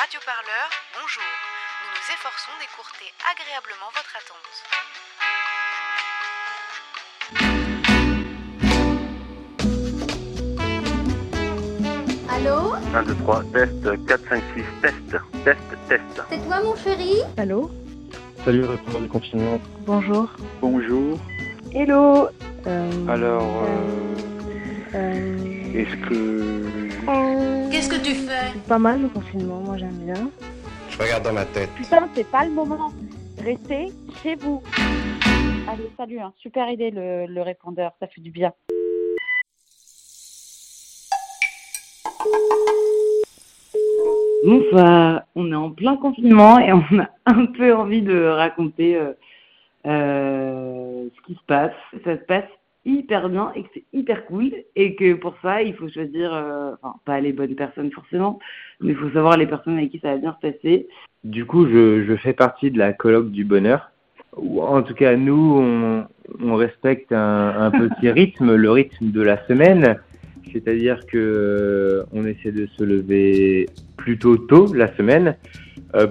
Radio Parleur, bonjour. Nous nous efforçons d'écourter agréablement votre attente. Allô ? 1, 2, 3, test, 4, 5, 6, test, test, test. C'est toi mon chéri ? Allô ? Salut, répondant du confinement. Bonjour. Bonjour. Hello. Alors, est-ce que... Qu'est-ce que tu fais ? C'est pas mal le confinement, moi j'aime bien. Je regarde dans ma tête. Putain, c'est pas le moment. Restez chez vous. Allez, salut, hein. Super idée le répondeur, ça fait du bien. Bon, bah, on est en plein confinement et on a un peu envie de raconter ce qui se passe. Ça se passe hyper bien et que c'est hyper cool et que pour ça, il faut choisir, enfin, pas les bonnes personnes forcément, mais il faut savoir les personnes avec qui ça va bien se passer. Du coup, je fais partie de la colloque du bonheur. En tout cas, nous, on respecte un petit rythme, le rythme de la semaine. C'est-à-dire que on essaie de se lever plutôt tôt la semaine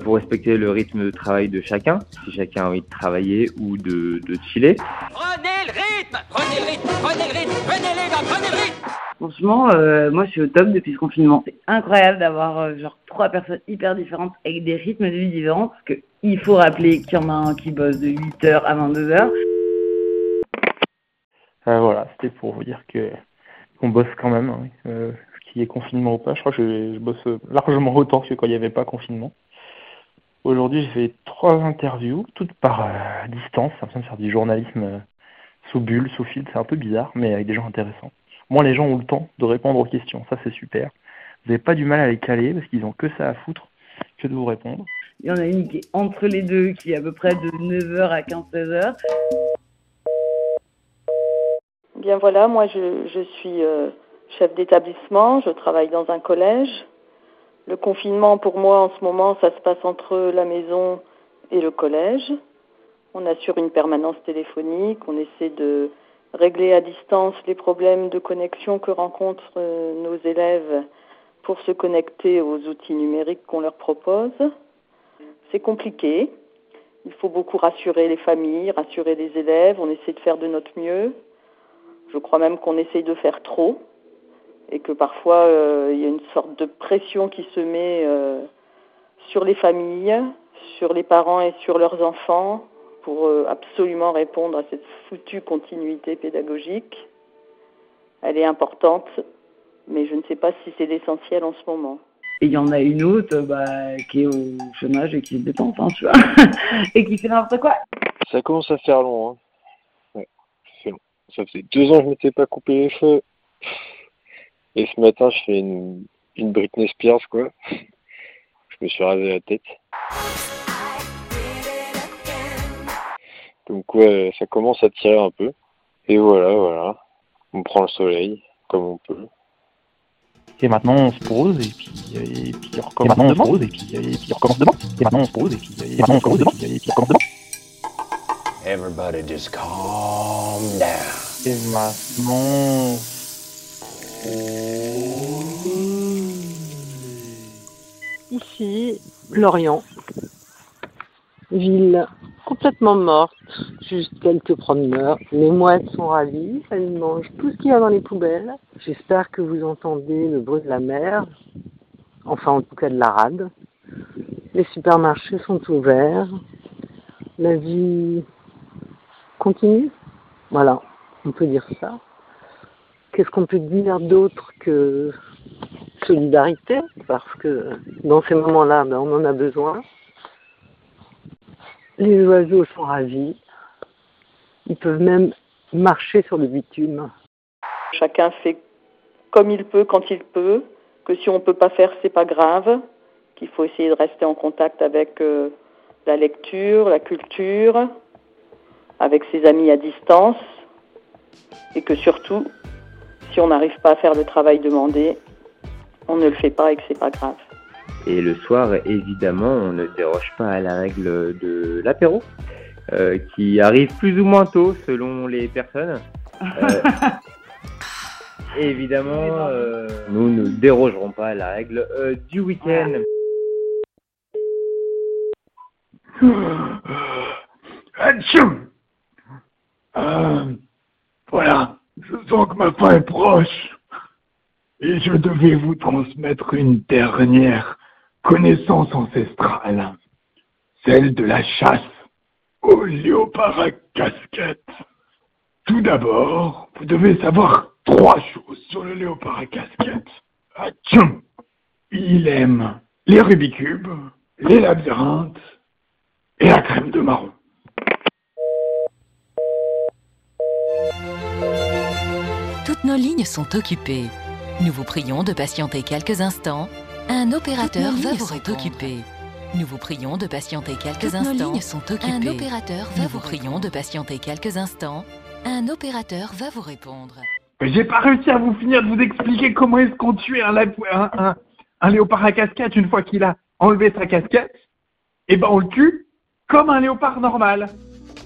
pour respecter le rythme de travail de chacun, si chacun a envie de travailler ou de chiller. Prenez le rythme, prenez le rythme, prenez le rythme, prenez les gars, prenez le rythme. Franchement, moi je suis au top depuis ce confinement. C'est incroyable d'avoir genre 3 personnes hyper différentes avec des rythmes de vie différents, parce que il faut rappeler qu'il y en a un qui bosse de 8h à 22h. Voilà, c'était pour vous dire que on bosse quand même, hein, oui. Qu'il y ait confinement ou pas. Je crois que je bosse largement autant que quand il n'y avait pas confinement. Aujourd'hui, j'ai fait 3 interviews, toutes par distance. Ça me semble faire du journalisme sous bulle, sous fil. C'est un peu bizarre, mais avec des gens intéressants. Moi, les gens ont le temps de répondre aux questions. Ça, c'est super. Vous n'avez pas du mal à les caler parce qu'ils n'ont que ça à foutre que de vous répondre. Il y en a une qui est entre les deux, qui est à peu près de 9h à 15h. Bien voilà, moi je suis chef d'établissement, je travaille dans un collège. Le confinement pour moi en ce moment, ça se passe entre la maison et le collège. On assure une permanence téléphonique, on essaie de régler à distance les problèmes de connexion que rencontrent nos élèves pour se connecter aux outils numériques qu'on leur propose. C'est compliqué, il faut beaucoup rassurer les familles, rassurer les élèves, on essaie de faire de notre mieux. Je crois même qu'on essaye de faire trop et que parfois il y a une sorte de pression qui se met sur les familles, sur les parents et sur leurs enfants pour absolument répondre à cette foutue continuité pédagogique. Elle est importante, mais je ne sais pas si c'est l'essentiel en ce moment. Et il y en a une autre qui est au chômage et qui se détend, hein, tu vois, et qui fait n'importe quoi. Ça commence à faire long, hein. Ça faisait 2 ans que je m'étais pas coupé les cheveux. Et ce matin, je fais une Britney Spears, quoi. Je me suis rasé la tête. Donc, ouais, ça commence à tirer un peu. Et voilà. On prend le soleil, comme on peut. Et maintenant, on se pose, et puis on recommence demain. Et maintenant, on se pose, et maintenant, on recommence demain. Everybody just calm down. Et maintenant... Ici, Lorient. Ville complètement morte. Juste quelques promeneurs. Les mouettes sont ravies. Elles mangent tout ce qu'il y a dans les poubelles. J'espère que vous entendez le bruit de la mer. Enfin, en tout cas, de la rade. Les supermarchés sont ouverts. La vie... continue. Voilà, on peut dire ça. Qu'est-ce qu'on peut dire d'autre que solidarité ? Parce que dans ces moments-là, on en a besoin. Les oiseaux sont ravis. Ils peuvent même marcher sur le bitume. Chacun fait comme il peut, quand il peut. Que si on ne peut pas faire, c'est pas grave. Qu'il faut essayer de rester en contact avec la lecture, la culture... avec ses amis à distance, et que surtout, si on n'arrive pas à faire le travail demandé, on ne le fait pas et que c'est pas grave. Et le soir, évidemment, on ne déroge pas à la règle de l'apéro, qui arrive plus ou moins tôt selon les personnes. Évidemment, nous ne dérogerons pas à la règle du week-end. Voilà, je sens que ma fin est proche. Et je devais vous transmettre une dernière connaissance ancestrale, celle de la chasse au léopard à casquette. Tout d'abord, vous devez savoir trois choses sur le léopard à casquette. Atchoum ! Il aime les Rubik's Cubes, les labyrinthes et la crème de marron. Toutes nos lignes sont occupées. Nous vous prions de patienter quelques instants. Un opérateur va vous répondre. Nous vous prions de patienter quelques instants. Toutes nos lignes sont occupées. Un opérateur va vous prions de patienter quelques instants. Un opérateur va vous répondre. Mais j'ai pas réussi à vous finir de vous expliquer comment est-ce qu'on tue un léopard à casquette une fois qu'il a enlevé sa casquette. Et ben on le tue comme un léopard normal.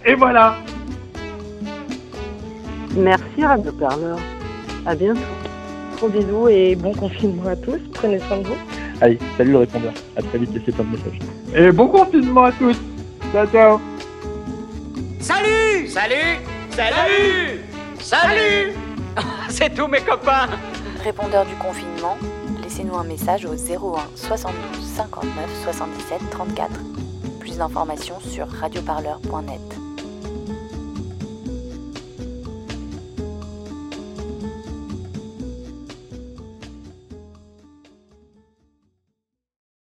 Et voilà. Merci radioparleur. À bientôt. Gros bisous et bon confinement à tous. Prenez soin de vous. Allez, salut le répondeur. À très vite, laissez pas de message. Et bon confinement à tous. Ciao, ciao. Salut. Salut. Salut. Salut. C'est tous mes copains. Répondeur du confinement, laissez-nous un message au 01 72 59 77 34. Plus d'informations sur radioparleur.net.